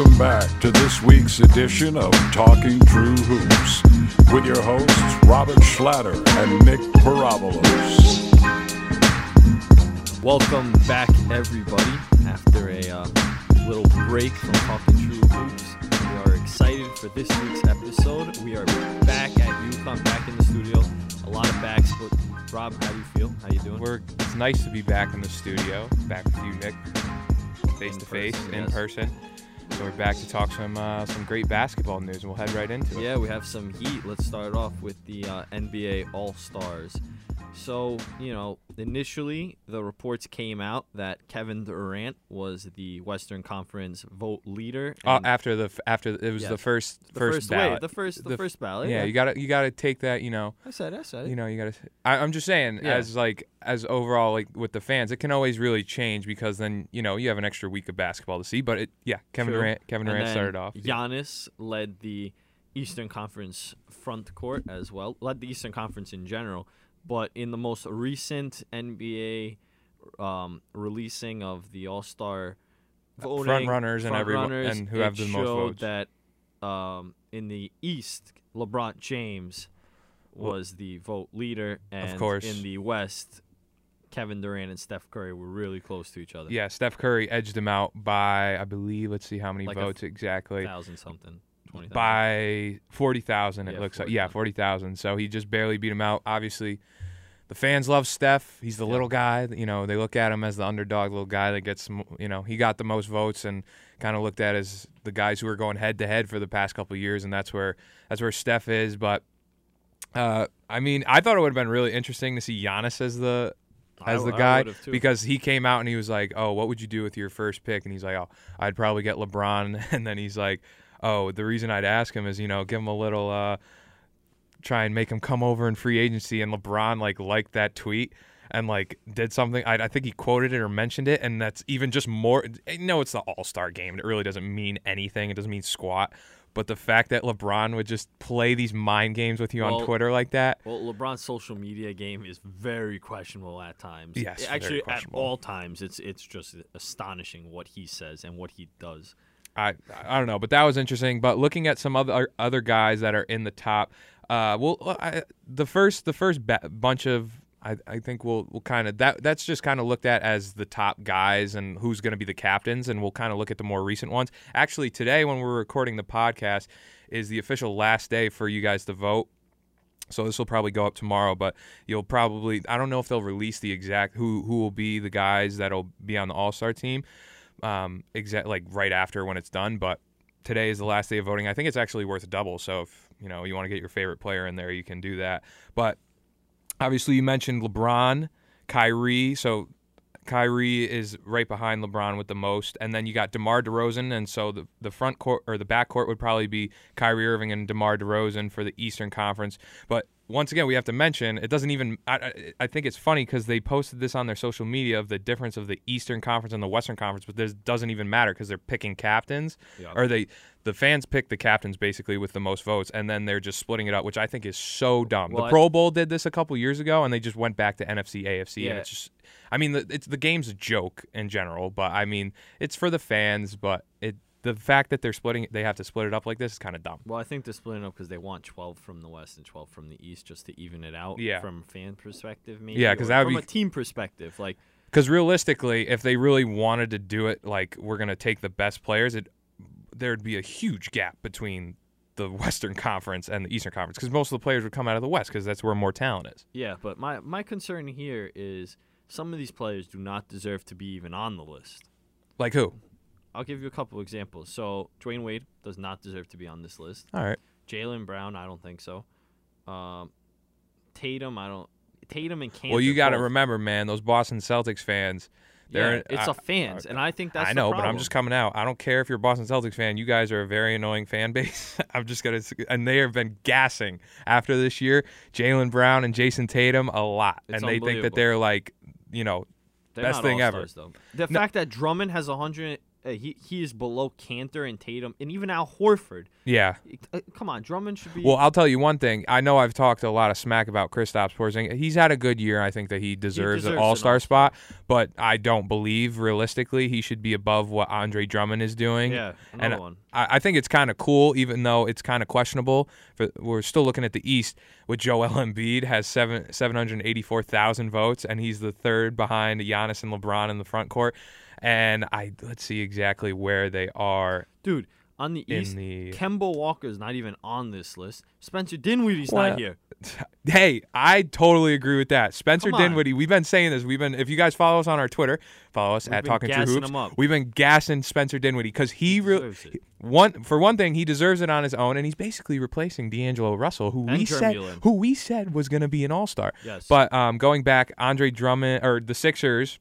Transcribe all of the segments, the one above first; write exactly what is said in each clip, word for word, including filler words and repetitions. Welcome back to this week's edition of Talking True Hoops with your hosts Robert Schlatter and Nick Parabolos. Welcome back, everybody, after a uh, little break from Talking True Hoops. We are excited for this week's episode. We are back at UConn, back in the studio. A lot of backs, but Rob, how do you feel? How you doing? We're, it's nice to be back in the studio, back with you, Nick, face to face, in person. So we're back to talk some uh, some great basketball news, and we'll head right into it. Yeah, we have some heat. Let's start off with the uh, N B A All-Stars. So, you know, initially the reports came out that Kevin Durant was the Western Conference vote leader. Uh, after the after it was yeah, the first the first, first ballot, wait, the first the, the first ballot. Yeah, yeah, you gotta you gotta take that. You know, I said I said it. You know, you gotta. I, I'm just saying, yeah. as like as overall like with the fans, it can always really change because then you know you have an extra week of basketball to see. But it, yeah, Kevin True. Durant Kevin Durant started off. Giannis yeah. led the Eastern Conference front court as well. Led the Eastern Conference in general. But in the most recent N B A um, releasing of the All-Star voting, front runners front and everyone and who have the most votes, that um, in the East, LeBron James was well, the vote leader, and of course. In the West, Kevin Durant and Steph Curry were really close to each other. Yeah, Steph Curry edged him out by, I believe, let's see how many like votes th- exactly. Thousand something. twenty thousand By forty thousand, it yeah, looks forty, like. Yeah, forty thousand. So he just barely beat him out. Obviously, the fans love Steph. He's the yeah. little guy. You know, they look at him as the underdog little guy that gets, you know, he got the most votes and kind of looked at as the guys who were going head-to-head for the past couple of years, and that's where that's where Steph is. But, uh, I mean, I thought it would have been really interesting to see Giannis as the as the I, guy I because he came out and he was like, oh, what would you do with your first pick? And he's like, oh, I'd probably get LeBron. And then he's like, oh, the reason I'd ask him is, you know, give him a little, uh, try and make him come over in free agency. And LeBron, like, liked that tweet and, like, did something. I, I think he quoted it or mentioned it, and that's even just more. No, it's the All-Star game. It really doesn't mean anything. It doesn't mean squat. But the fact that LeBron would just play these mind games with you well, on Twitter like that. Well, LeBron's social media game is very questionable at times. Yes, actually, at all times, it's it's just astonishing what he says and what he does. I I don't know, but that was interesting. But looking at some other other guys that are in the top, uh, well, I, the first the first ba- bunch of I, I think we'll we'll kind of that that's just kind of looked at as the top guys and who's going to be the captains, and we'll kind of look at the more recent ones. Actually, today when we're recording the podcast is the official last day for you guys to vote. So this will probably go up tomorrow, but you'll probably I don't know if they'll release the exact who who will be the guys that'll be on the All-Star team. Um, exact like right after when it's done, but today is the last day of voting. I think it's actually worth a double, so if you know you want to get your favorite player in there, you can do that. But obviously, you mentioned LeBron, Kyrie, so Kyrie is right behind LeBron with the most, and then you got DeMar DeRozan, and so the the front court or the back court would probably be Kyrie Irving and DeMar DeRozan for the Eastern Conference, but. Once again, we have to mention, it doesn't even, I, I think it's funny because they posted this on their social media of the difference of the Eastern Conference and the Western Conference, but this doesn't even matter because they're picking captains, yeah. or they, the fans pick the captains basically with the most votes, and then they're just splitting it up, which I think is so dumb. Well, the Pro Bowl did this a couple years ago, and they just went back to N F C, A F C, yeah. and it's just, I mean, the, it's, the game's a joke in general, but I mean, it's for the fans, but it. The fact that they're splitting, they have to split it up like this is kind of dumb. Well, I think they're splitting it up because they want twelve from the West and twelve from the East just to even it out yeah. from a fan perspective, maybe. Yeah, because that would be. From a team perspective. Like, because realistically, if they really wanted to do it like we're going to take the best players, it there'd be a huge gap between the Western Conference and the Eastern Conference because most of the players would come out of the West because that's where more talent is. Yeah, but my, my concern here is some of these players do not deserve to be even on the list. Like who? I'll give you a couple examples. So, Dwyane Wade does not deserve to be on this list. All right. Jaylen Brown, I don't think so. Um, Tatum, I don't. Tatum and Cam. Well, you got to remember, man, those Boston Celtics fans. They're yeah, it's I, a fans, I, and I think that's. I know, the problem. But I'm just coming out. I don't care if you're a Boston Celtics fan. You guys are a very annoying fan base. I'm just gonna, and they have been gassing after this year, Jaylen Brown and Jayson Tatum a lot, it's and they think that they're like, you know, they're best thing ever. Though. The no. fact that Drummond has one hundred. Uh, he he is below Cantor and Tatum and even Al Horford. Yeah. Uh, come on, Drummond should be... Well, I'll tell you one thing. I know I've talked a lot of smack about Kristaps Porzingis. He's had a good year. I think that he deserves, he deserves an all-star an all-star spot. but I don't believe realistically he should be above what Andre Drummond is doing. Yeah, another and one. I, I think it's kind of cool, even though it's kind of questionable. For, we're still looking at the East, with Joel Embiid has seven seven hundred eighty-four thousand votes, and he's the third behind Giannis and LeBron in the front court. And I let's see exactly where they are, dude. On the East, the... Kemba Walker's not even on this list. Spencer Dinwiddie's well, not here. Hey, I totally agree with that. Spencer Dinwiddie, we've been saying this. We've been, if you guys follow us on our Twitter, follow us We've at Talking True Hoops. We've been gassing Spencer Dinwiddie because he, re- he one for one thing, he deserves it on his own, and he's basically replacing D'Angelo Russell, who and we said Mulan. who we said was going to be an all-star. Yes. But um, going back, Andre Drummond or the Sixers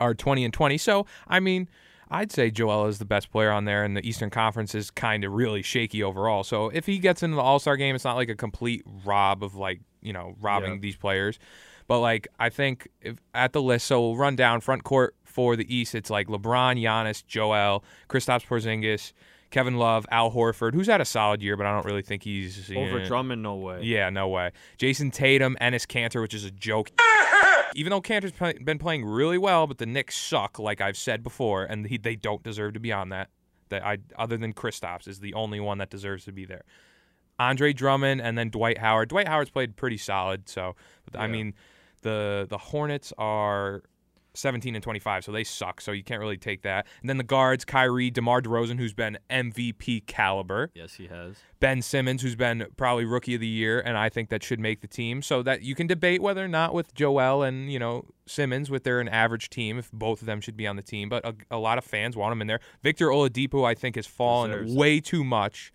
are twenty and twenty. So I mean. I'd say Joel is the best player on there, and the Eastern Conference is kind of really shaky overall. So if he gets into the All-Star game, it's not like a complete rob of, like, you know, robbing yeah. these players. But, like, I think if, at the list, so we'll run down front court for the East. It's like LeBron, Giannis, Joel, Kristaps Porzingis, Kevin Love, Al Horford, who's had a solid year, but I don't really think he's... Over know, Drummond, no way. Yeah, no way. Jason Tatum, Enes Kanter, which is a joke. Even though Kanter's play- been playing really well, but the Knicks suck, like I've said before, and he, they don't deserve to be on that. That I, other than Kristaps, is the only one that deserves to be there. Andre Drummond and then Dwight Howard. Dwight Howard's played pretty solid, so yeah. I mean, the the Hornets are seventeen and twenty-five, so they suck. So you can't really take that. And then the guards: Kyrie, DeMar DeRozan, who's been M V P caliber. Yes, he has. Ben Simmons, who's been probably rookie of the year, and I think that should make the team. So that you can debate whether or not with Joel and, you know, Simmons, with they're an average team, if both of them should be on the team. But a, a lot of fans want him in there. Victor Oladipo, I think, has fallen deserves way it. too much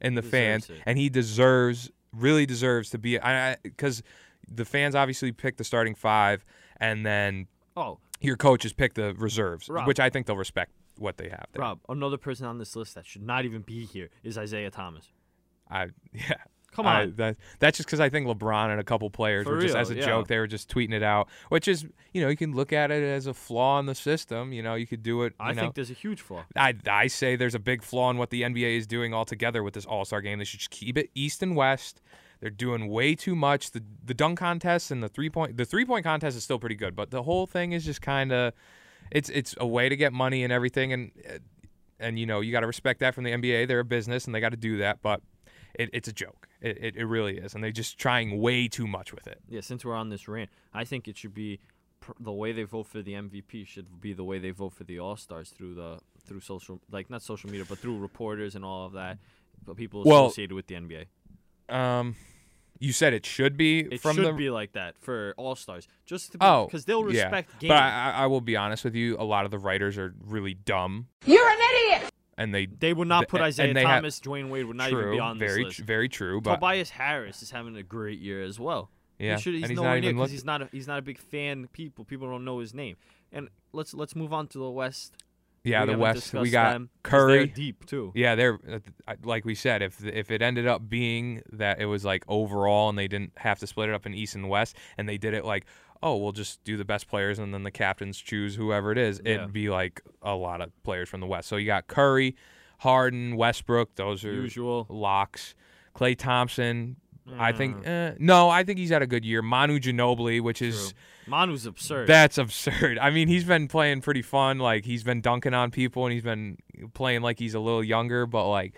in the fans, it. and he deserves, really deserves to be, because the fans obviously pick the starting five, and then. Oh, your coaches pick the reserves, Rob, which I think they'll respect what they have there. Rob, another person on this list that should not even be here is Isaiah Thomas. I yeah, come on. I, that, that's just because I think LeBron and a couple players For were real, just as a yeah. joke. They were just tweeting it out, which is, you know, you can look at it as a flaw in the system. You know, you could do it. You I know. think there's a huge flaw. I I say there's a big flaw in what the N B A is doing altogether with this All-Star game. They should just keep it East and West. They're doing way too much. The the dunk contest and the three point the three point contest is still pretty good, but the whole thing is just kind of, it's it's a way to get money and everything, and and you know you got to respect that from the N B A. They're a business and they got to do that, but it, it's a joke. It, it it really is, and they're just trying way too much with it. Yeah, since we're on this rant, I think it should be pr- the way they vote for the M V P should be the way they vote for the All-Stars through the through social like not social media but through reporters and all of that, but people associated well, with the N B A. Um, you said it should be. It from should the... be like that for all stars, just to be, oh, because they'll respect. Yeah. Games. But I, I will be honest with you. A lot of the writers are really dumb. You're an idiot. And they they would not put Isaiah Thomas, have... Dwyane Wade would not true, even be on this very, list. Very true. But Tobias Harris is having a great year as well. Yeah, he should, he's and he's nowhere not near because he's not a, he's not a big fan. People people don't know his name. And let's let's move on to the West. Yeah, we the West. We got them, Curry. They're deep too. Yeah, they're like we said. If if it ended up being that it was like overall, and they didn't have to split it up in East and West, and they did it like, oh, we'll just do the best players, and then the captains choose whoever it is. Yeah. It'd be like a lot of players from the West. So you got Curry, Harden, Westbrook. Those are usual locks. Klay Thompson. I think eh, no. I think he's had a good year. Manu Ginobili, which is True. Manu's absurd. That's absurd. I mean, he's been playing pretty fun. Like he's been dunking on people, and he's been playing like he's a little younger. But like,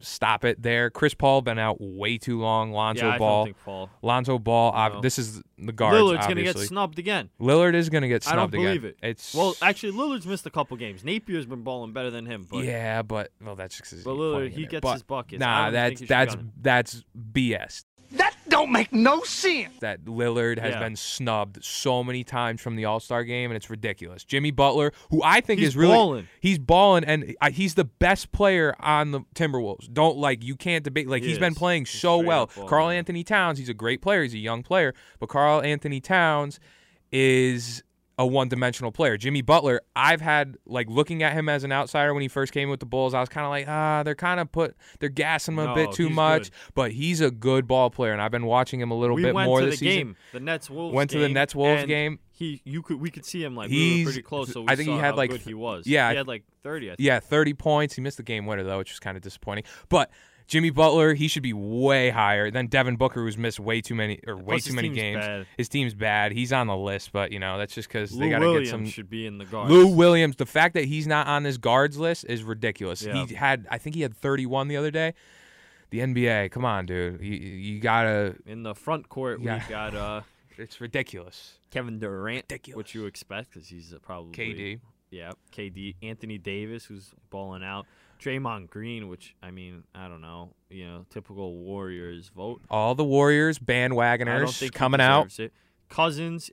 stop it there. Chris Paul been out way too long. Lonzo yeah, I Ball. Don't think Paul. Lonzo Ball. Ob- this is the guards. Lillard's obviously. gonna get snubbed again. Lillard is gonna get snubbed again. I don't believe again. it. It's well, actually, Lillard's missed a couple games. Napier's been balling better than him. But yeah, but well, that's just. His but Lillard, he gets but, his buckets. Nah, that's that's that's B S. That don't make no sense. That Lillard has yeah. been snubbed so many times from the All-Star game, and it's ridiculous. Jimmy Butler, who I think he's is really ballin'. he's balling, and I, he's the best player on the Timberwolves. Don't like you can't debate. Like he he's is. been playing he's so well. Karl Anthony Towns, he's a great player. He's a young player, but Karl Anthony Towns is a one-dimensional player. Jimmy Butler, I've had, like, looking at him as an outsider when he first came with the Bulls, I was kind of like, ah, they're kind of put, they're gassing him a no, bit too much, good. but he's a good ball player, and I've been watching him a little we bit more this season. We went to the game, the Nets-Wolves game. Went to the Nets-Wolves game. He, you could, we could see him, like, he's, we were pretty close, so we I think saw he had how like, good he was. Yeah, he had, like, thirty, I think. Yeah, thirty points. He missed the game winner, though, which was kind of disappointing. But Jimmy Butler, he should be way higher. Then Devin Booker, who's missed way too many or way too many games. Bad. His team's bad. He's on the list, but you know that's just because they got to get some. Lou Williams should be in the guards. Lou Williams. The fact that he's not on this guards list is ridiculous. Yeah. He had, I think he had thirty-one the other day. The N B A, come on, dude. You, you gotta in the front court. We got uh, it's ridiculous. Kevin Durant, ridiculous. What you expect because he's probably K D. Yeah, K D, Anthony Davis, who's balling out. Draymond Green, which, I mean, I don't know. You know, typical Warriors vote. All the Warriors, bandwagoners, I don't think coming out. It. Cousins,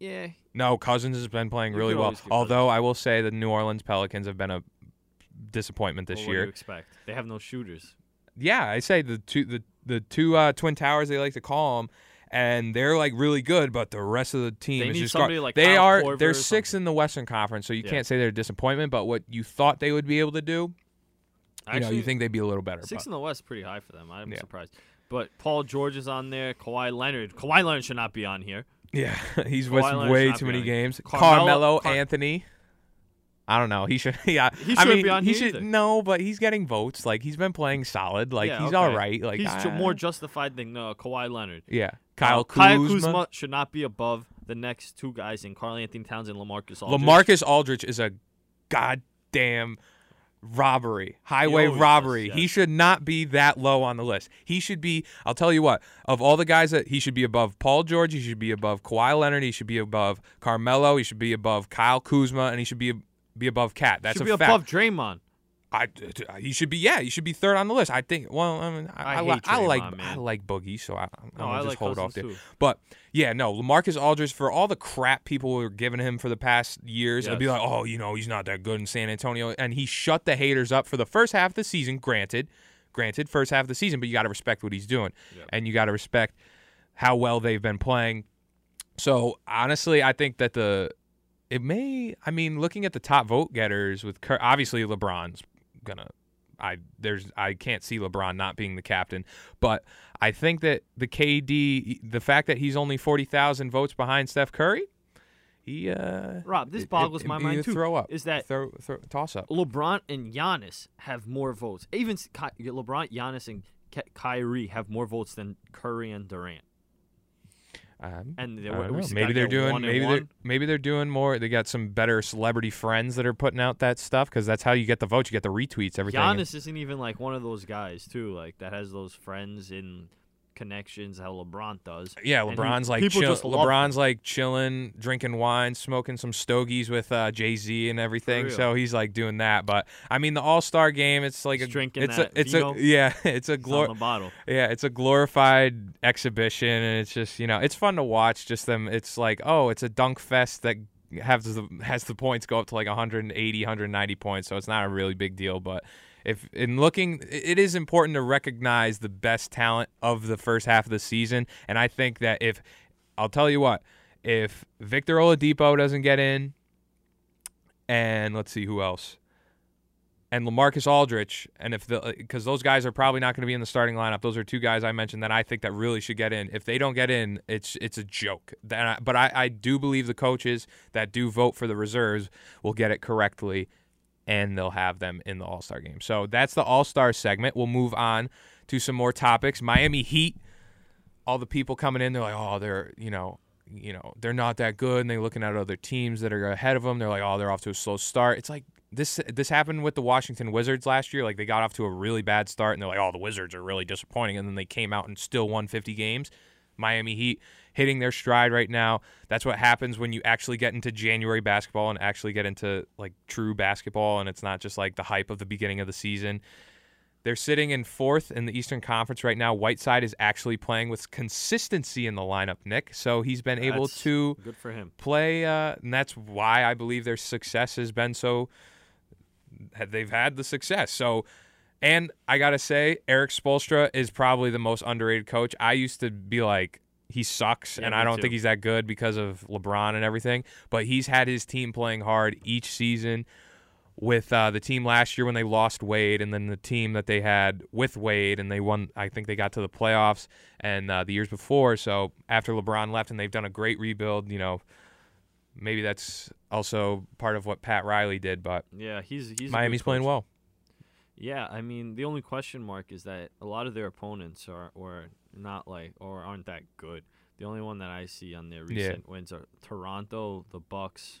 yeah. No, Cousins has been playing really well. Although, I will say the New Orleans Pelicans have been a disappointment this well, what year. What do you expect? They have no shooters. Yeah, I say the two, the, the two uh, Twin Towers, they like to call them. And they're like really good, but the rest of the team they is just somebody like they Al are. They're sixth in the Western Conference, so you yeah. can't say they're a disappointment. But what you thought they would be able to do, you Actually, know, you think they'd be a little better. Six but. in the West, pretty high for them. I'm yeah. surprised. But Paul George is on there. Kawhi Leonard. Kawhi Leonard should not be on here. Yeah, he's missed way too many games. Carmelo, Carmelo Car- Anthony. I don't know. He should. Yeah, he shouldn't I mean, be on he here should, either. No, but he's getting votes. Like he's been playing solid. Like yeah, he's okay. all right. Like he's uh, more justified than uh, Kawhi Leonard. Yeah. Kyle Kuzma. Kyle Kuzma should not be above the next two guys in Karl Anthony Towns and LaMarcus Aldridge. LaMarcus Aldridge is a goddamn robbery, highway he robbery. Does, yes. He should not be that low on the list. He should be, I'll tell you what, of all the guys, that he should be above Paul George, he should be above Kawhi Leonard, he should be above Carmelo, he should be above Kyle Kuzma, and he should be be above Cat. That's should a fact. He should be above Draymond. I, he should be, yeah, he should be third on the list. I think, well, I mean, I, I, I, li- I like on, I like Boogie, so I, I'm no, going to just like hold Cousins off there. Too. But, yeah, no, LaMarcus Aldridge, for all the crap people were giving him for the past years, yes. I'd be like, oh, you know, he's not that good in San Antonio. And he shut the haters up for the first half of the season, granted, granted, first half of the season, but you got to respect what he's doing. Yep. And you got to respect how well they've been playing. So, honestly, I think that the, it may, I mean, looking at the top vote getters, with obviously LeBron's gonna I there's I can't see LeBron not being the captain, but I think that the K D, the fact that he's only forty thousand votes behind Steph Curry, he uh Rob this it, boggles it, my it, mind too throw up is that throw, throw, toss up LeBron and Giannis have more votes, even Ky- LeBron, Giannis, and Ky- Kyrie have more votes than Curry and Durant. Um, and they, maybe they're doing maybe they're, maybe they're doing more. They got some better celebrity friends that are putting out that stuff because that's how you get the votes. You get the retweets. Everything. Giannis isn't even like one of those guys too, like that has those friends and connections. How LeBron does. Yeah, LeBron's he, like chill, LeBron's him. like chilling, drinking wine, smoking some stogies with uh, Jay-Z and everything. So he's like doing that. But I mean, the All-Star Game, it's like he's a drinking. It's that a, it's vino. a, yeah, it's a glor- it's bottle. Yeah, it's a glorified exhibition, and it's just, you know, it's fun to watch. Just them. It's like, oh, it's a dunk fest that has the has the points go up to like one eighty, one ninety points. So it's not a really big deal, but. If in looking, it is important to recognize the best talent of the first half of the season, and I think that if I'll tell you what, if Victor Oladipo doesn't get in, and let's see who else, and LaMarcus Aldridge, and if the because those guys are probably not going to be in the starting lineup, those are two guys I mentioned that I think that really should get in. If they don't get in, it's it's a joke. But I, I do believe the coaches that do vote for the reserves will get it correctly. And they'll have them in the All-Star Game. So that's the All-Star segment. We'll move on to some more topics. Miami Heat, all the people coming in, they're like, oh, they're, you know, you know, they're not that good. And they're looking at other teams that are ahead of them. They're like, oh, they're off to a slow start. It's like this this happened with the Washington Wizards last year. Like they got off to a really bad start, and they're like, oh, the Wizards are really disappointing. And then they came out and still won fifty games. Miami Heat hitting their stride right now. That's what happens when you actually get into January basketball and actually get into like true basketball, and it's not just like the hype of the beginning of the season. They're sitting in fourth in the Eastern Conference right now. Whiteside is actually playing with consistency in the lineup, Nick. So he's been that's able to good for him. play, uh, and that's why I believe their success has been so – they've had the success. So – and I got to say, Eric Spoelstra is probably the most underrated coach. I used to be like, he sucks, yeah, and I don't too. think he's that good because of LeBron and everything. But he's had his team playing hard each season with uh, the team last year when they lost Wade, and then the team that they had with Wade, and they won. I think they got to the playoffs and uh, the years before. So after LeBron left, and they've done a great rebuild, you know, maybe that's also part of what Pat Riley did. But yeah, he's, he's Miami's playing well. Yeah, I mean, the only question mark is that a lot of their opponents are or not like or aren't that good. The only one that I see on their recent yeah. wins are Toronto, the Bucks,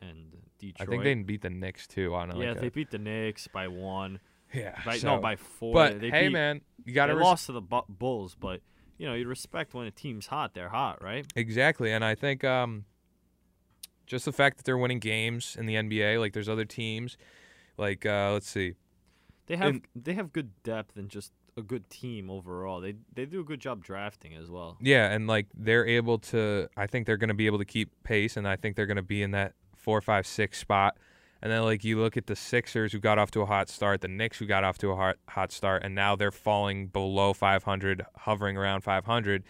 and Detroit. I think they beat the Knicks too. I don't know. Yeah, like they a... beat the Knicks by one. Yeah. By, so, no, by four. But they hey, beat, man, you got to. They res- lost to the bu- Bulls, but you know you respect when a team's hot. They're hot, right? Exactly, and I think um, just the fact that they're winning games in the N B A, like there's other teams, like uh, let's see, they have in, they have good depth and just a good team overall. They they do a good job drafting as well. Yeah, and like they're able to. I think they're going to be able to keep pace, and I think they're going to be in that four, five, six spot. And then, like, you look at the Sixers, who got off to a hot start, the Knicks, who got off to a hot, hot start, and now they're falling below five hundred, hovering around five hundred.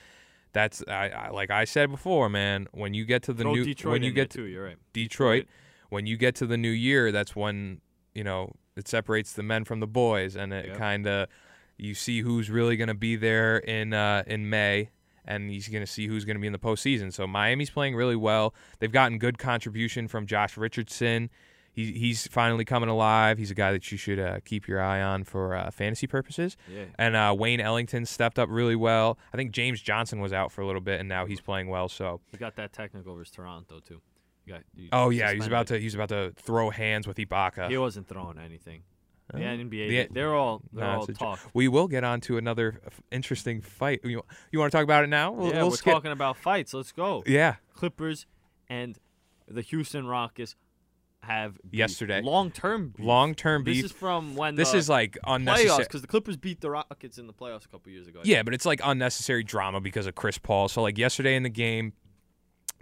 That's I, I, like I said before, man. When you get to the Throw new, Detroit when you get to too, you're right. Detroit, Detroit, when you get to the new year, that's when you know it separates the men from the boys, and it yep. kind of you see who's really going to be there in uh, in May. And he's going to see who's going to be in the postseason. So Miami's playing really well. They've gotten good contribution from Josh Richardson. He, he's finally coming alive. He's a guy that you should uh, keep your eye on for uh, fantasy purposes. Yeah. And uh, Wayne Ellington stepped up really well. I think James Johnson was out for a little bit, and now he's playing well. So he got that technical versus Toronto too. You got, you oh yeah, he's about to he's about to throw hands with Ibaka. He wasn't throwing anything. The N B A, the, they're all, they're nah, all tough. We will get on to another f- interesting fight. You, you want to talk about it now? We'll, yeah, we'll we're skip. talking about fights. Let's go. Yeah. Clippers and the Houston Rockets have beef. Yesterday. Long-term beef. Long-term beef. This is from when this the is like unnecessary. Playoffs, because the Clippers beat the Rockets in the playoffs a couple years ago. I yeah, think. But it's like unnecessary drama because of Chris Paul. So, like, yesterday in the game,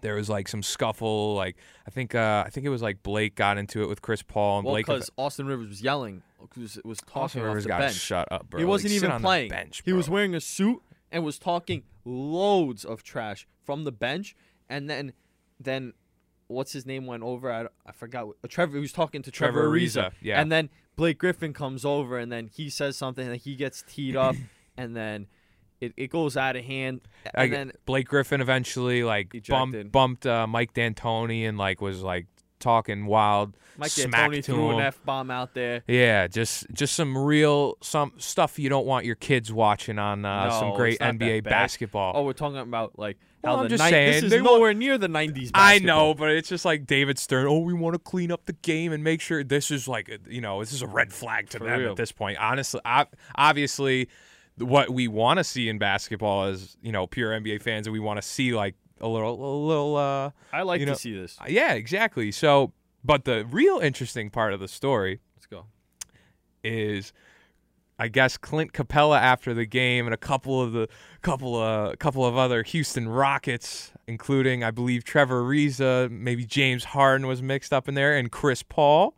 there was like some scuffle. Like I think uh, I think it was like Blake got into it with Chris Paul and well, Blake because Austin Rivers was yelling, was, was talking Austin off Rivers the got bench. Shut up, bro! He wasn't like, even sit playing. On the bench, bro. He was wearing a suit and was talking loads of trash from the bench. And then, then, what's his name went over? I, I forgot. Uh, Trevor. He was talking to Trevor, Trevor Ariza. Yeah. And then Blake Griffin comes over and then he says something and he gets teed up and then. It it goes out of hand, and like, then Blake Griffin eventually like bumped, bumped uh, Mike D'Antoni and like was like talking wild. Mike D'Antoni threw an F bomb out there. Yeah, just just some real some stuff you don't want your kids watching on uh, no, some great N B A basketball. Oh, we're talking about like how well, the nineties. This is nowhere want, near the nineties. Basketball. I know, but it's just like David Stern. Oh, we want to clean up the game and make sure this is like a, you know this is a red flag to For them real. At this point. Honestly, I, obviously. What we want to see in basketball is, you know, pure N B A fans, and we want to see like a little, a little. Uh, I like you know, to see this. Yeah, exactly. So, but the real interesting part of the story, let's go, is I guess Clint Capella after the game and a couple of the couple of couple of other Houston Rockets, including I believe Trevor Ariza, maybe James Harden was mixed up in there, and Chris Paul.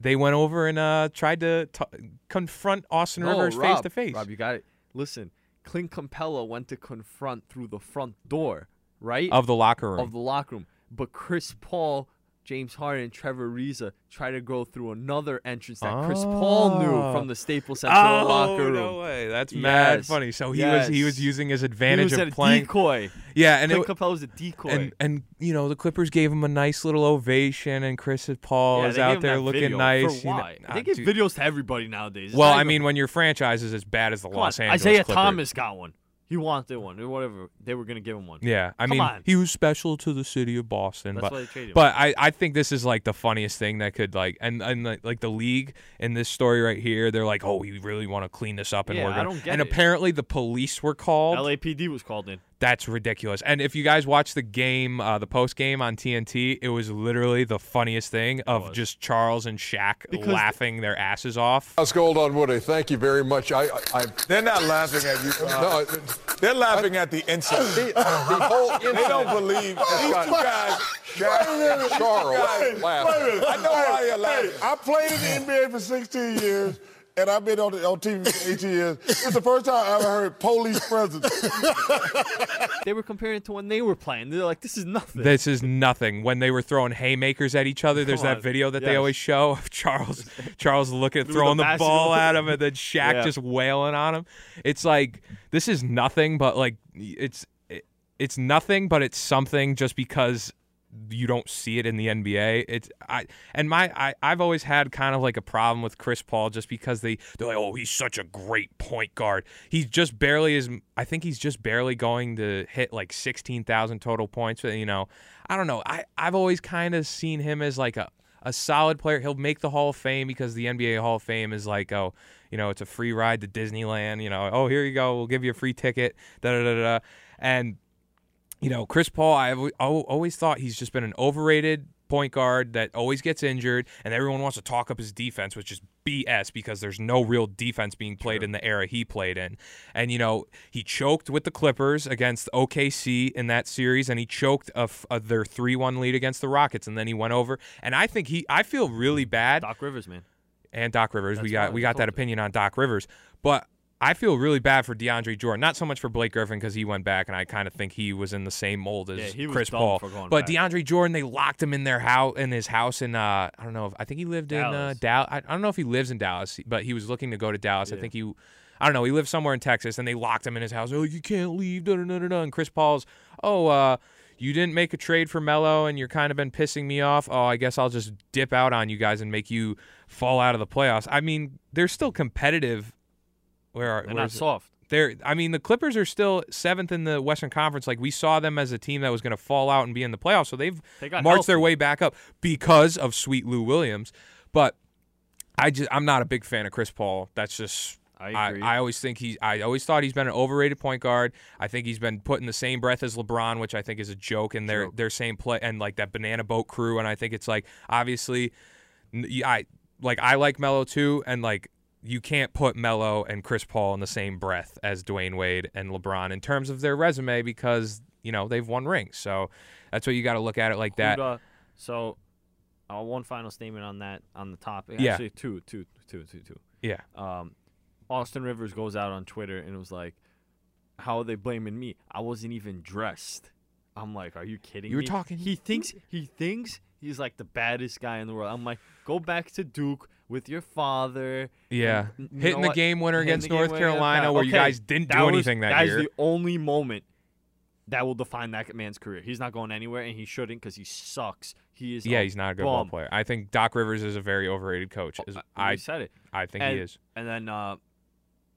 They went over and uh, tried to t- confront Austin no, Rivers face to face. Rob, you got it. Listen, Clint Capella went to confront through the front door, right? Of the locker room. Of the locker room. But Chris Paul, James Harden, and Trevor Ariza tried to go through another entrance that oh. Chris Paul knew from the Staples Center oh, locker room. No way. That's yes. mad funny. So he yes. was he was using his advantage he was of at playing. A decoy. Yeah, and Clint it, Capella was a decoy. And, and you know the Clippers gave him a nice little ovation, and Chris Paul yeah, is out there looking video. Nice. For why? You know, they give dude. videos to everybody nowadays. It's well, I mean, when your franchise is as bad as the Come Los on. Angeles Isaiah Clippers. Thomas got one. He wanted one or whatever. They were going to give him one. Yeah. I Come mean, on. He was special to the city of Boston. That's but, why they traded him. But I, I think this is, like, the funniest thing that could, like, and, and like, like the league in this story right here, they're like, oh, we really want to clean this up. And yeah, we're gonna. I don't get and it. Apparently the police were called. L A P D was called in. That's ridiculous. And if you guys watch the game, uh, the post game on T N T, it was literally the funniest thing of just Charles and Shaq because laughing their asses off. That's gold on Woody. Thank you very much. I, I, I They're not laughing at you. Uh, no, They're laughing I, at the insult. The, the whole insult. They don't believe these two guys, Shaq and Charles, guys, laughing. I know why you're laughing. Hey, I played in the N B A for sixteen years, and I've been on, the, on T V for eighteen years. It's the first time I ever heard police presence. They were comparing it to when they were playing. They're like, this is nothing. This is nothing. When they were throwing haymakers at each other, there's Come that on. video that yes. they always show of Charles Charles looking, throwing the, the ball at him, and then Shaq yeah. just wailing on him. It's like, this is nothing, but like, it's it, it's nothing, but it's something just because you don't see it in the N B A. It's I and my I, I've always had kind of like a problem with Chris Paul just because they they're like, oh, he's such a great point guard. He's just barely is. I think he's just barely going to hit like sixteen thousand total points. You know, I don't know. I I've always kind of seen him as like a a solid player. He'll make the Hall of Fame because the N B A Hall of Fame is like, oh, you know, it's a free ride to Disneyland. You know, oh, here you go, we'll give you a free ticket. Da da da da. And you know, Chris Paul, I've always thought he's just been an overrated point guard that always gets injured, and everyone wants to talk up his defense, which is B S because there's no real defense being played sure. in the era he played in. And, you know, he choked with the Clippers against O K C in that series, and he choked a, a, their three one lead against the Rockets, and then he went over. And I think he – I feel really bad. Doc Rivers, man. And Doc Rivers. That's we got, we got that opinion on Doc Rivers. But – I feel really bad for DeAndre Jordan, not so much for Blake Griffin because he went back, and I kind of think he was in the same mold as yeah, Chris Paul. But back. DeAndre Jordan, they locked him in their house, in his house in uh, I don't know, if, I think he lived Dallas. in uh, Dallas. I, I don't know if he lives in Dallas, but he was looking to go to Dallas. Yeah. I think he, I don't know, he lived somewhere in Texas, and they locked him in his house. Oh, you can't leave. Da da da da. And Chris Paul's, oh, uh, you didn't make a trade for Melo, and you're kind of been pissing me off. Oh, I guess I'll just dip out on you guys and make you fall out of the playoffs. I mean, they're still competitive. Where are, they're not soft. They're, I mean, the Clippers are still seventh in the Western Conference. Like, we saw them as a team that was going to fall out and be in the playoffs, so they've they marched healthy. their way back up because of sweet Lou Williams. But I just, I'm not a big fan of Chris Paul. That's just I, agree. I, I always think he. I always thought he's been an overrated point guard. I think he's been put in the same breath as LeBron, which I think is a joke. And their their same play and like that banana boat crew. And I think it's like obviously, I like I like Melo too, and like. You can't put Melo and Chris Paul in the same breath as Dwyane Wade and LeBron in terms of their resume because, you know, they've won rings. So that's what you got to look at it like that. Huda, so uh, one final statement on that, on the topic. Yeah. Actually, two, two, two, two, two. Yeah. Um, Austin Rivers goes out on Twitter and was like, how are they blaming me? I wasn't even dressed. I'm like, are you kidding you me? You were talking. He thinks he thinks he's like the baddest guy in the world. I'm like, go back to Duke. With your father. Yeah. And, you Hitting the what? game winner Hitting against North Carolina winner. where okay. you guys didn't that do was, anything that, that year. That is the only moment that will define that man's career. He's not going anywhere, and he shouldn't because he sucks. He is. Yeah, he's not a good ball player. I think Doc Rivers is a very overrated coach. Oh, I, I said it. I think and, he is. And then uh,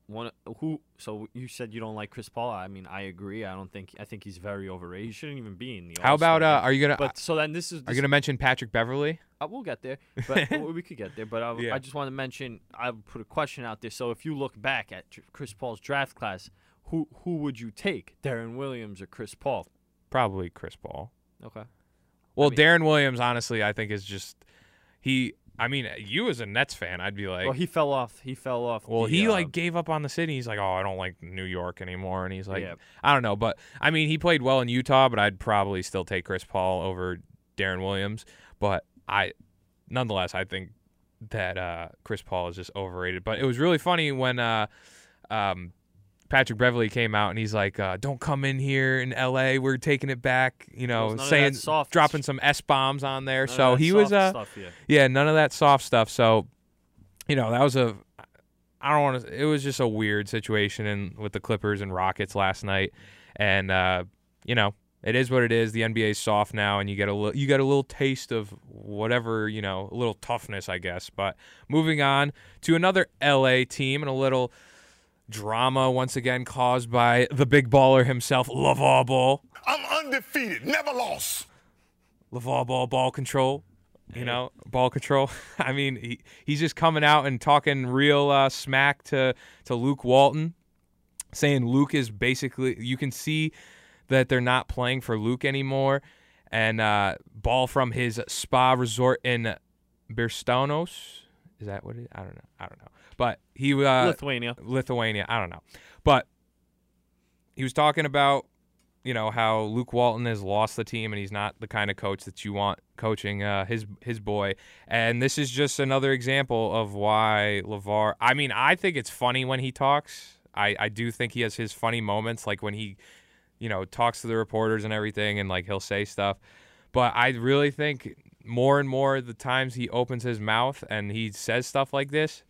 one who so you said you don't like Chris Paul. I mean, I agree. I don't think I think he's very overrated. He shouldn't even be in the All-Star. How about uh, are you gonna? But so then this is. This, are you gonna mention Patrick Beverley? I will get there, but we could get there. But I, yeah. I just want to mention, I put a question out there. So if you look back at Chris Paul's draft class, who who would you take, Darren Williams or Chris Paul? Probably Chris Paul. Okay. Well, I mean, Darren Williams, honestly, I think is just he. I mean, you as a Nets fan, I'd be like, well, he fell off. He fell off. Well, the, he uh, like gave up on the city. He's like, oh, I don't like New York anymore, and he's like, yeah. I don't know, but I mean, he played well in Utah, but I'd probably still take Chris Paul over Darren Williams, but. I, nonetheless, I think that uh, Chris Paul is just overrated. But it was really funny when uh, um, Patrick Beverley came out and he's like, uh, "Don't come in here in L A. We're taking it back." You know, saying dropping some S bombs on there. None so he was, uh, stuff, yeah. yeah, none of that soft stuff. So, you know, that was a. I don't want to. It was just a weird situation in, with the Clippers and Rockets last night, and uh, you know. It is what it is. The N B A's soft now, and you get a li- you get a little taste of whatever, you know, a little toughness, I guess. But moving on to another L A team and a little drama once again caused by the big baller himself, LaVar Ball. I'm undefeated, never lost. LaVar Ball, ball control, you know, ball control. I mean, he, he's just coming out and talking real uh, smack to to Luke Walton, saying Luke is basically you can see. That they're not playing for Luke anymore. And uh, Ball from his spa resort in Birstanos. Is that what it is? I don't know. I don't know. But he uh, Lithuania. Lithuania. I don't know. But he was talking about, you know, how Luke Walton has lost the team and he's not the kind of coach that you want coaching uh, his his boy. And this is just another example of why LaVar. I mean, I think it's funny when he talks. I, I do think he has his funny moments, like when he – you know, talks to the reporters and everything, and, like, he'll say stuff. But I really think more and more the times he opens his mouth and he says stuff like this,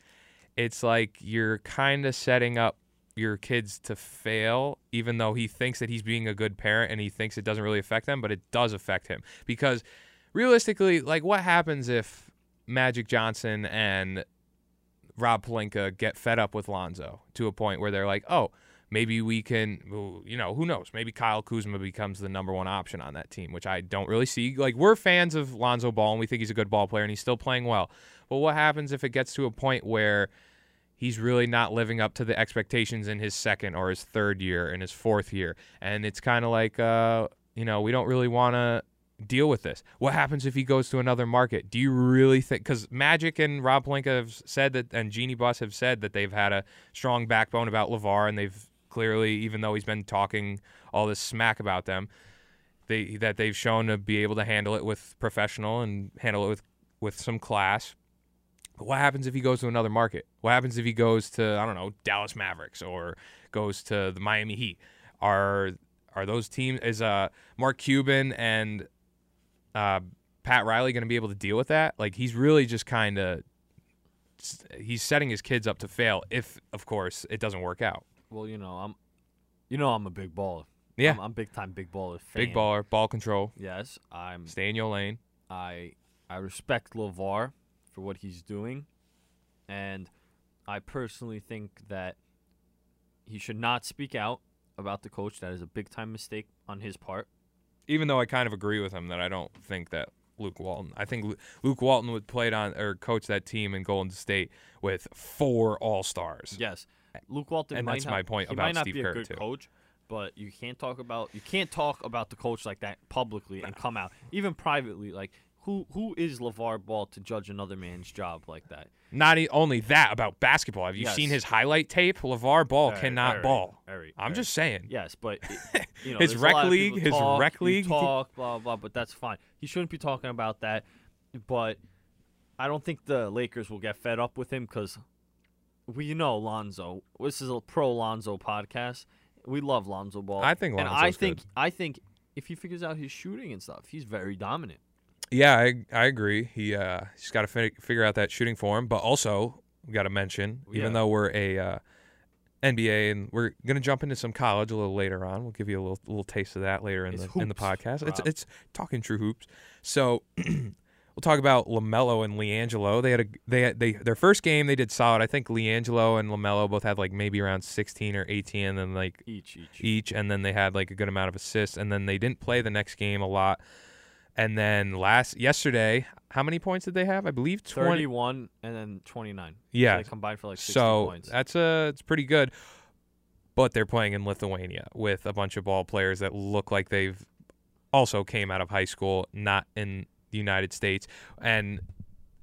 it's like you're kind of setting up your kids to fail, even though he thinks that he's being a good parent and he thinks it doesn't really affect them, but it does affect him. Because realistically, like, what happens if Magic Johnson and Rob Pelinka get fed up with Lonzo to a point where they're like, oh, maybe we can, you know, who knows? Maybe Kyle Kuzma becomes the number one option on that team, which I don't really see. Like, we're fans of Lonzo Ball, and we think he's a good ball player, and he's still playing well. But what happens if it gets to a point where he's really not living up to the expectations in his second or his third year and his fourth year? And it's kind of like, uh, you know, we don't really want to deal with this. What happens if he goes to another market? Do you really think, because Magic and Rob Pelinka have said that, and Jeannie Buss have said that they've had a strong backbone about LeVar, and they've clearly, even though he's been talking all this smack about them, they that they've shown to be able to handle it with professional and handle it with, with some class. But what happens if he goes to another market? What happens if he goes to, I don't know, Dallas Mavericks or goes to the Miami Heat? Are are those teams, is uh, Mark Cuban and uh, Pat Riley going to be able to deal with that? Like, he's really just kind of, he's setting his kids up to fail if, of course, it doesn't work out. Well, you know, I'm, you know, I'm a big baller. Yeah, I'm, I'm big time big baller fan. Big baller, ball control. Yes, I'm. Stay in your lane. I, I respect LeVar for what he's doing, and I personally think that he should not speak out about the coach. That is a big time mistake on his part. Even though I kind of agree with him that I don't think that Luke Walton. I think Luke Walton would played on or coach that team in Golden State with four All Stars. Yes. Luke Walton, and might that's not, my point about might not Steve be a Kerr good too. Coach, but you can't talk about you can't talk about the coach like that publicly and come out even privately. Like, who who is LeVar Ball to judge another man's job like that? Not e- only that about basketball. Have you yes. seen his highlight tape? LeVar Ball right, cannot right, ball. Right, right, I'm right. just saying. Yes, but it, you know, his rec league, his talk, rec league talk, blah blah. But that's fine. He shouldn't be talking about that. But I don't think the Lakers will get fed up with him because. We know Lonzo. This is a pro Lonzo podcast. We love Lonzo Ball. I think Lonzo's and I think good. I think if he figures out his shooting and stuff, he's very dominant. Yeah, I I agree. He uh he's got to fi- figure out that shooting form, but also we got to mention, yeah. even though we're a uh, N B A and we're gonna jump into some college a little later on. We'll give you a little little taste of that later in it's the hoops, in the podcast. Rob. It's it's talking true hoops. So. We'll talk about LaMelo and LiAngelo. They had a they they their first game they did solid. I think LiAngelo and LaMelo both had like maybe around sixteen or eighteen, and then like each each each, and then they had like a good amount of assists, and then they didn't play the next game a lot. And then last yesterday, how many points did they have? I believe twenty thirty-one and then twenty-nine. Yeah, so they combined for like sixty so points. So that's a it's pretty good. But they're playing in Lithuania with a bunch of ball players that look like they've also came out of high school, not in. United States, and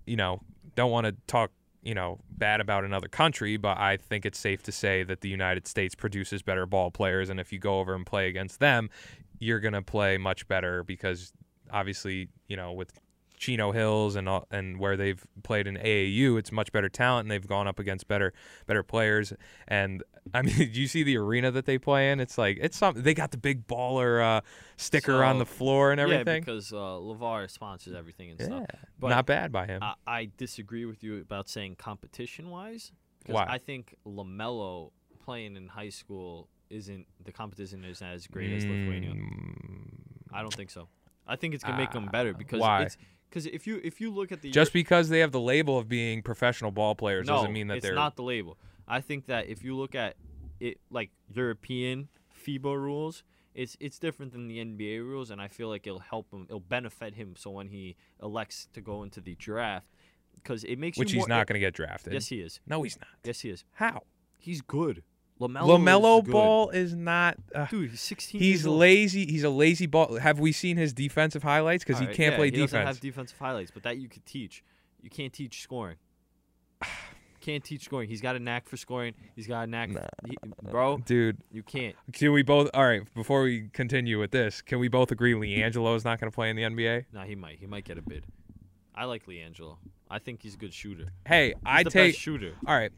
you know, don't want to talk you know bad about another country, but I think it's safe to say that the United States produces better ball players, and if you go over and play against them, you're gonna play much better because obviously you know with Chino Hills and all, and where they've played in A A U, it's much better talent, and they've gone up against better better players. And I mean, do you see the arena that they play in? It's like it's something. They got the big baller uh, sticker so, on the floor and everything. Yeah, because uh, LeVar sponsors everything and yeah, stuff. But not bad by him. I, I disagree with you about saying competition wise. Why? I think LaMelo playing in high school isn't the competition isn't as great mm. as Lithuania. I don't think so. I think it's gonna make uh, them better because why? It's Because if you if you look at the just Euro- because they have the label of being professional ball players no, doesn't mean that it's they're not the label. I think that if you look at it like European FIBA rules, it's it's different than the N B A rules, and I feel like it'll help him, it'll benefit him. So when he elects to go into the draft, because it makes which you he's more, not going to get drafted. Yes, he is. No, he's not. Yes, he is. How? He's good. LaMelo, LaMelo is Ball good. Is not uh, – Dude, he's sixteen He's years old. lazy. He's a lazy ball. Have we seen his defensive highlights? Because right, he can't yeah, play he defense. He doesn't have defensive highlights, but that you could teach. You can't teach scoring. Can't teach scoring. He's got a knack for scoring. He's got a knack nah, – he, bro, dude, you can't. Can we both – all right, before we continue with this, can we both agree LiAngelo is not going to play in the N B A? No, nah, he might. He might get a bid. I like LiAngelo. I think he's a good shooter. Hey, he's I the take – best shooter. All right,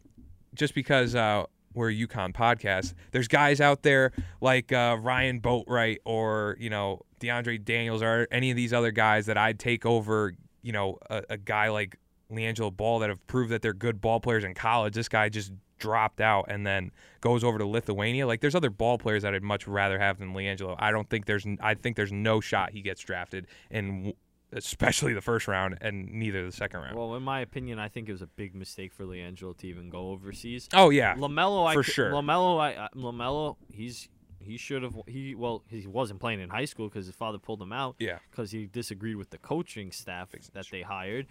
just because uh, – we're a UConn podcast. There's guys out there like uh, Ryan Boatwright or, you know, DeAndre Daniels or any of these other guys that I'd take over, you know, a, a guy like LiAngelo Ball that have proved that they're good ball players in college. This guy just dropped out and then goes over to Lithuania. Like, there's other ball players that I'd much rather have than LiAngelo. I don't think there's – I think there's no shot he gets drafted, in especially the first round, and neither the second round. Well, in my opinion, I think it was a big mistake for LiAngelo to even go overseas. Oh, yeah. LaMelo, I, for sure. LaMelo, I, LaMelo he's – He should have – He well, he wasn't playing in high school because his father pulled him out because yeah. he disagreed with the coaching staff that they hired.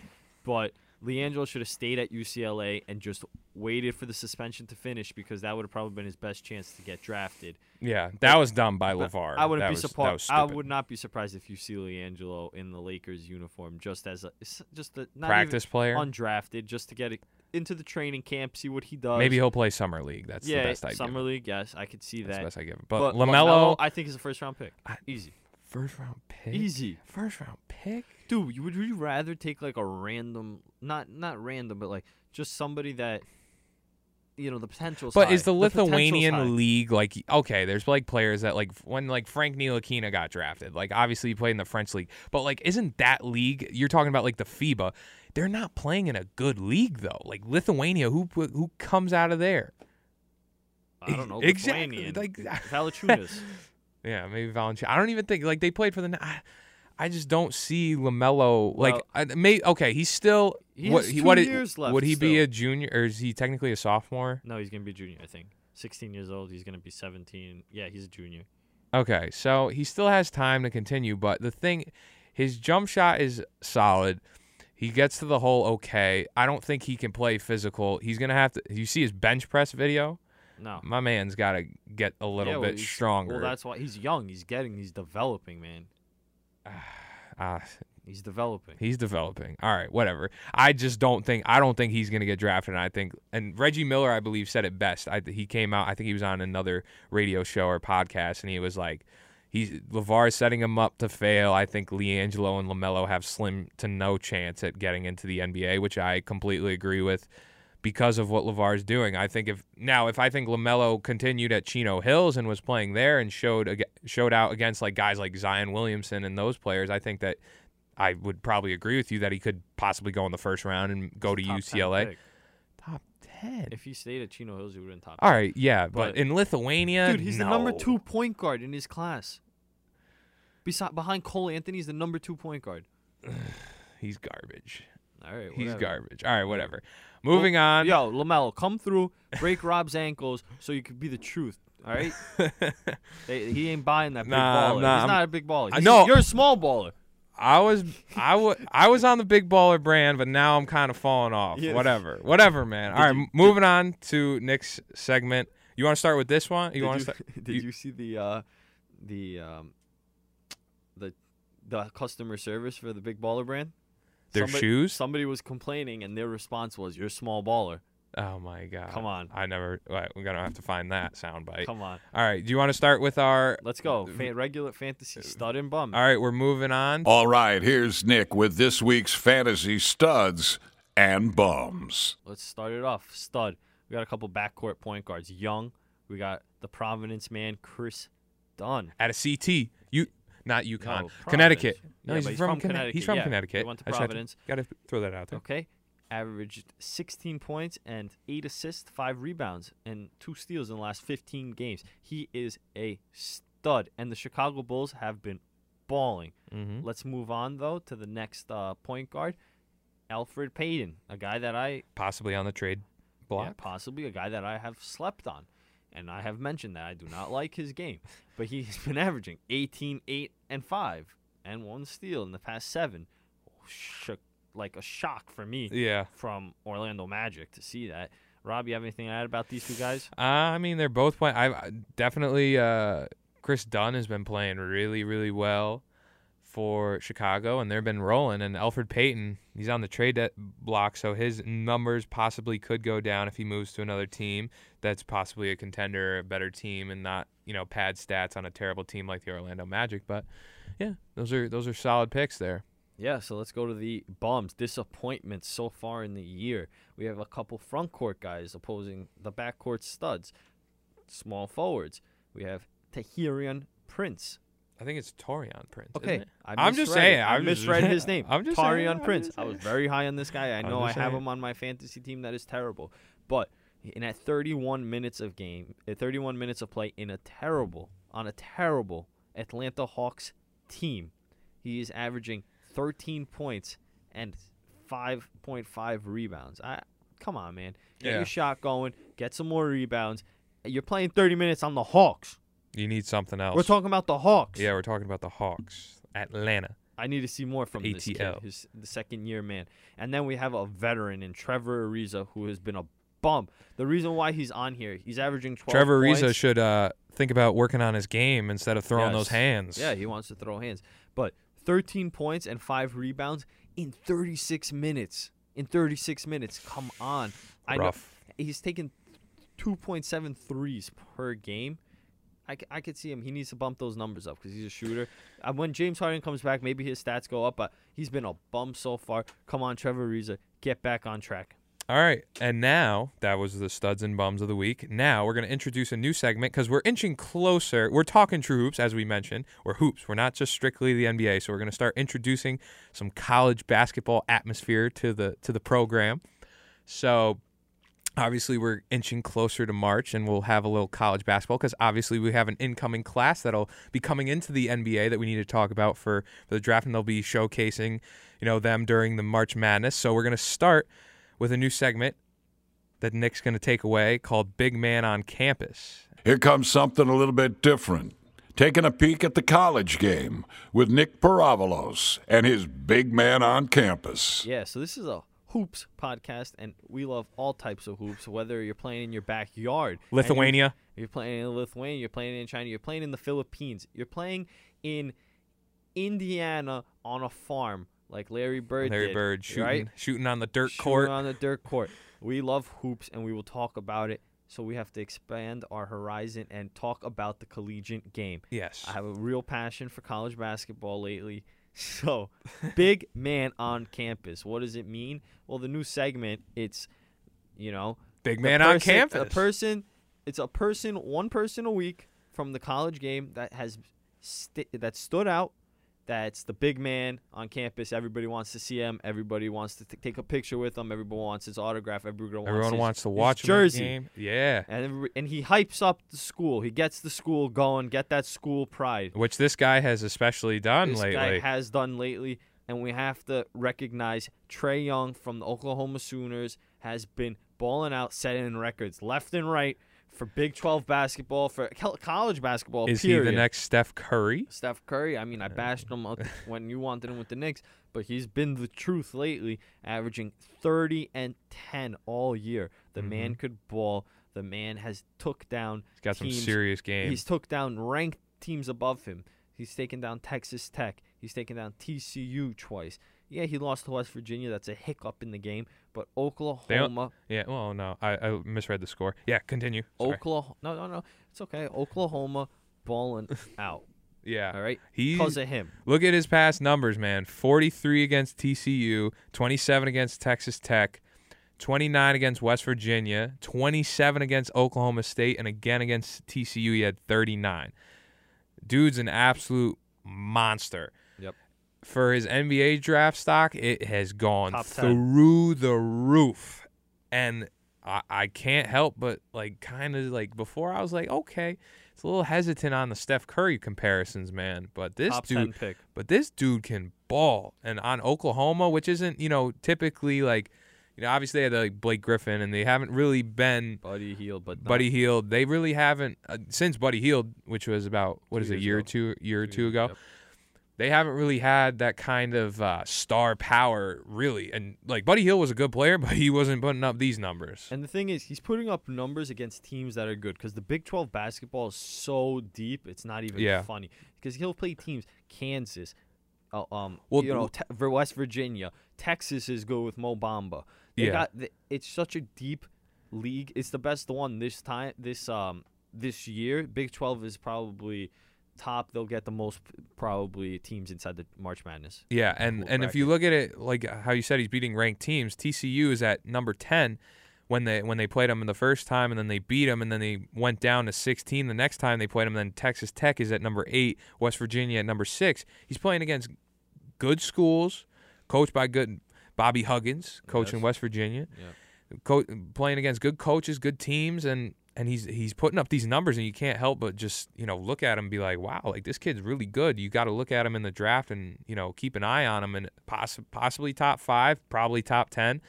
But LiAngelo should have stayed at U C L A and just waited for the suspension to finish because that would have probably been his best chance to get drafted. Yeah, that but, was done by LeVar. I wouldn't that be surprised. I would not be surprised if you see LiAngelo in the Lakers uniform just as a just a, not practice player, undrafted, just to get it into the training camp, see what he does. Maybe he'll play summer league. That's yeah, the best idea. Summer league, yes, I could see That's that. That's the best I give. But, but LaMelo, LaMelo, I think is a first round pick. I, Easy. First round pick. Easy. First round pick. Dude, would you rather take like a random, not not random, but like just somebody that, you know, the potential. But high. Is the Lithuanian the league like okay? There's like players that like when like Frank Ntilikina got drafted, like obviously he played in the French league, but like isn't that league you're talking about like the FIBA? They're not playing in a good league though. Like Lithuania, who who comes out of there? I don't know. Exactly. Like Valanciunas. Yeah, maybe Valanciunas. I don't even think like they played for the. I, I just don't see LaMelo like. Well, I, may, okay, he's still. He has what, two what, years what, left. Would he still. be a junior, or is he technically a sophomore? No, he's gonna be a junior. I think sixteen years old. He's gonna be seventeen. Yeah, he's a junior. Okay, so he still has time to continue. But the thing, his jump shot is solid. He gets to the hole okay. I don't think he can play physical. He's going to have to – you see his bench press video? No. My man's got to get a little yeah, well, bit stronger. Well, that's why – he's young. He's getting – he's developing, man. Uh, he's developing. He's developing. All right, whatever. I just don't think – I don't think he's going to get drafted. And I think – and Reggie Miller, I believe, said it best. I, he came out – I think he was on another radio show or podcast, and he was like – He's, LeVar is setting him up to fail. I think LiAngelo and LaMelo have slim to no chance at getting into the N B A, which I completely agree with because of what LeVar is doing. I think if now, if I think LaMelo continued at Chino Hills and was playing there and showed showed out against like guys like Zion Williamson and those players, I think that I would probably agree with you that he could possibly go in the first round and go to U C L A. If he stayed at Chino Hills, he would have been top ten. All right, yeah, but, but in Lithuania, dude, he's no. the number two point guard in his class. Beside, behind Cole Anthony, he's the number two point guard. He's garbage. All right, whatever. He's garbage. All right, whatever. Moving well, on. Yo, LaMelo, come through, break Rob's ankles so you could be the truth. All right? They, he ain't buying that big nah, baller. Nah, he's I'm, not a big baller. He's, no, you're a small baller. I was I, w I was on the big baller brand, but now I'm kind of falling off. Yes. Whatever. Whatever, man. All did right, you, moving on to Nick's segment. You want to start with this one? You want to start? Did you, you see the uh, the um, the the customer service for the big baller brand? Their somebody, shoes? Somebody was complaining and their response was, "You're a small baller." Oh my God. Come on. I never right, we're going to have to find that soundbite. Come on. All right, do you want to start with our Let's go. Fan, regular fantasy stud and bum. All right, we're moving on. All right, here's Nick with this week's fantasy studs and bums. Let's start it off. Stud. We got a couple backcourt point guards. Young. We got the Providence man Chris Dunn. At a C T. You not UConn. No, Connecticut. No, yeah, he's, he's from, from Connecticut. Connecticut. He's from yeah, Connecticut. He went to Providence. Got to throw that out there. Okay. Averaged sixteen points and eight assists, five rebounds, and two steals in the last fifteen games. He is a stud, and the Chicago Bulls have been balling. Mm-hmm. Let's move on, though, to the next uh, point guard, Alfred Payton, a guy that I... Possibly on the trade block. Yeah, possibly a guy that I have slept on, and I have mentioned that I do not like his game, but he's been averaging eighteen, eight, and five, and one steal in the past seven. Oh, shit. Like a shock for me yeah. from Orlando Magic to see that. Rob, you have anything to add about these two guys? Uh, I mean, they're both playing. I definitely uh, Chris Dunn has been playing really, really well for Chicago, and they've been rolling. And Alfred Payton, he's on the trade block, so his numbers possibly could go down if he moves to another team that's possibly a contender, a better team, and not you know pad stats on a terrible team like the Orlando Magic. But yeah, those are those are solid picks there. Yeah, so let's go to the bums. Disappointments so far in the year. We have a couple front court guys opposing the backcourt studs. Small forwards. We have Taurean Prince. I think it's Taurean Prince. Okay, isn't it? I I'm just saying. I misread his name. I'm just Taurean Prince. I was very high on this guy. I know I have him on my fantasy team. That is terrible. But and at thirty-one minutes of game, at thirty-one minutes of play in a terrible on a terrible Atlanta Hawks team, he is averaging thirteen points and five point five rebounds. I come on, man. Get yeah. your shot going. Get some more rebounds. You're playing thirty minutes on the Hawks. You need something else. We're talking about the Hawks. Yeah, we're talking about the Hawks. Atlanta. I need to see more from this kid, his, the second-year man. And then we have a veteran in Trevor Ariza, who has been a bum. The reason why he's on here, he's averaging twelve Trevor points. Trevor Ariza should uh, think about working on his game instead of throwing yes. those hands. Yeah, he wants to throw hands. But thirteen points and five rebounds in thirty-six minutes. In thirty-six minutes. Come on. I Rough. Know, he's taken two point seven threes per game. I, I could see him. He needs to bump those numbers up because he's a shooter. Uh, when James Harden comes back, maybe his stats go up, but he's been a bum so far. Come on, Trevor Ariza. Get back on track. All right. And now, that was the studs and bums of the week. Now we're going to introduce a new segment because we're inching closer. We're talking true hoops, as we mentioned, or hoops. We're not just strictly the N B A, so we're going to start introducing some college basketball atmosphere to the to the program. So obviously, we're inching closer to March, and we'll have a little college basketball because obviously we have an incoming class that'll be coming into the N B A that we need to talk about for, for the draft, and they'll be showcasing, you know, them during the March Madness. So we're going to start with a new segment that Nick's going to take away called Big Man on Campus. Here comes something a little bit different. Taking a peek at the college game with Nick Parabolos and his Big Man on Campus. Yeah, so this is a hoops podcast, and we love all types of hoops, whether you're playing in your backyard. Lithuania. You're, you're playing in Lithuania. You're playing in China. You're playing in the Philippines. You're playing in Indiana on a farm like Larry Bird Larry did, Bird shooting, right? shooting on the dirt shooting court. Shooting on the dirt court. We love hoops, and we will talk about it, so we have to expand our horizon and talk about the collegiate game. Yes. I have a real passion for college basketball lately. So, Big Man on Campus. What does it mean? Well, the new segment, it's, you know, Big Man person, on Campus. A person, it's a person, one person a week from the college game that has st- that stood out. That's the Big Man on Campus. Everybody wants to see him. Everybody wants to t- take a picture with him. Everybody wants his autograph. Everybody wants Everyone his, wants to watch his jersey. Him the game. Yeah. And every, and he hypes up the school. He gets the school going, get that school pride. Which this guy has especially done this lately. This guy has done lately. And we have to recognize Trae Young from the Oklahoma Sooners has been balling out, setting records left and right. For Big twelve basketball, for college basketball, Is period. He the next Steph Curry? Steph Curry. I mean, I bashed him up when you wanted him with the Knicks, but he's been the truth lately, averaging thirty and ten all year. The mm-hmm. man could ball. The man has took down He's got teams. Some serious games. He's took down ranked teams above him. He's taken down Texas Tech. He's taken down T C U twice. Yeah, he lost to West Virginia. That's a hiccup in the game. But Oklahoma. Yeah, well, no. I, I misread the score. Yeah, continue. Sorry. Oklahoma. No, no, no. It's okay. Oklahoma balling out. Yeah. All right? He, because of him. Look at his past numbers, man. forty-three against T C U, twenty-seven against Texas Tech, twenty-nine against West Virginia, twenty-seven against Oklahoma State, and again against T C U, he had thirty-nine. Dude's an absolute monster. For his N B A draft stock, it has gone through the roof. And I, I can't help but, like, kind of, like, before I was like, okay, it's a little hesitant on the Steph Curry comparisons, man. But this dude, pick. But this dude can ball. And on Oklahoma, which isn't, you know, typically, like, you know, obviously they had, like, Blake Griffin, and they haven't really been Buddy Hield. But Buddy Hield. They really haven't, uh, since Buddy Hield, which was about, what two is it, a year, two, year two or two ago. Yep. They haven't really had that kind of uh, star power, really. And, like, Buddy Hield was a good player, but he wasn't putting up these numbers. And the thing is, he's putting up numbers against teams that are good because the Big twelve basketball is so deep, it's not even yeah. funny. Because he'll play teams, Kansas, uh, um, well, you know, te- West Virginia. Texas is good with Mo Bamba. They yeah. got, it's such a deep league. It's the best one this time, this um, this year. Big twelve is probably top. They'll get the most probably teams inside the March Madness. Yeah, and, and if you look at it, like how you said, he's beating ranked teams. T C U is at number ten, when they when they played them the first time, and then they beat them, and then they went down to sixteen the next time they played them. And then Texas Tech is at number eight, West Virginia at number six. He's playing against good schools, coached by good Bobby Huggins, coach yes. in West Virginia, yeah. Co- playing against good coaches, good teams, and and he's he's putting up these numbers, and you can't help but just you know look at him and be like, wow, like this kid's really good. You got to look at him in the draft and you know keep an eye on him, and poss- possibly top five, probably top ten.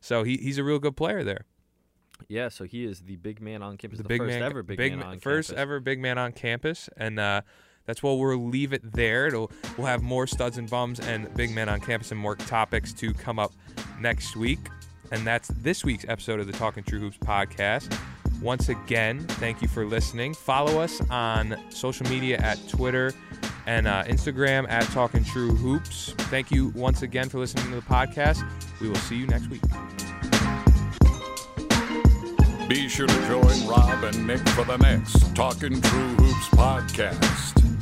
So he he's a real good player there. Yeah, so he is the big man on campus, the, the big first man, ever big, big man on first campus. First ever big man on campus, and uh, that's where we'll leave it there. It'll, we'll have more studs and bums and big men on campus and more topics to come up next week. And that's this week's episode of the Talking True Hoops podcast. Once again, thank you for listening. Follow us on social media at Twitter and uh, Instagram at Talking True Hoops. Thank you once again for listening to the podcast. We will see you next week. Be sure to join Rob and Nick for the next Talking True Hoops podcast.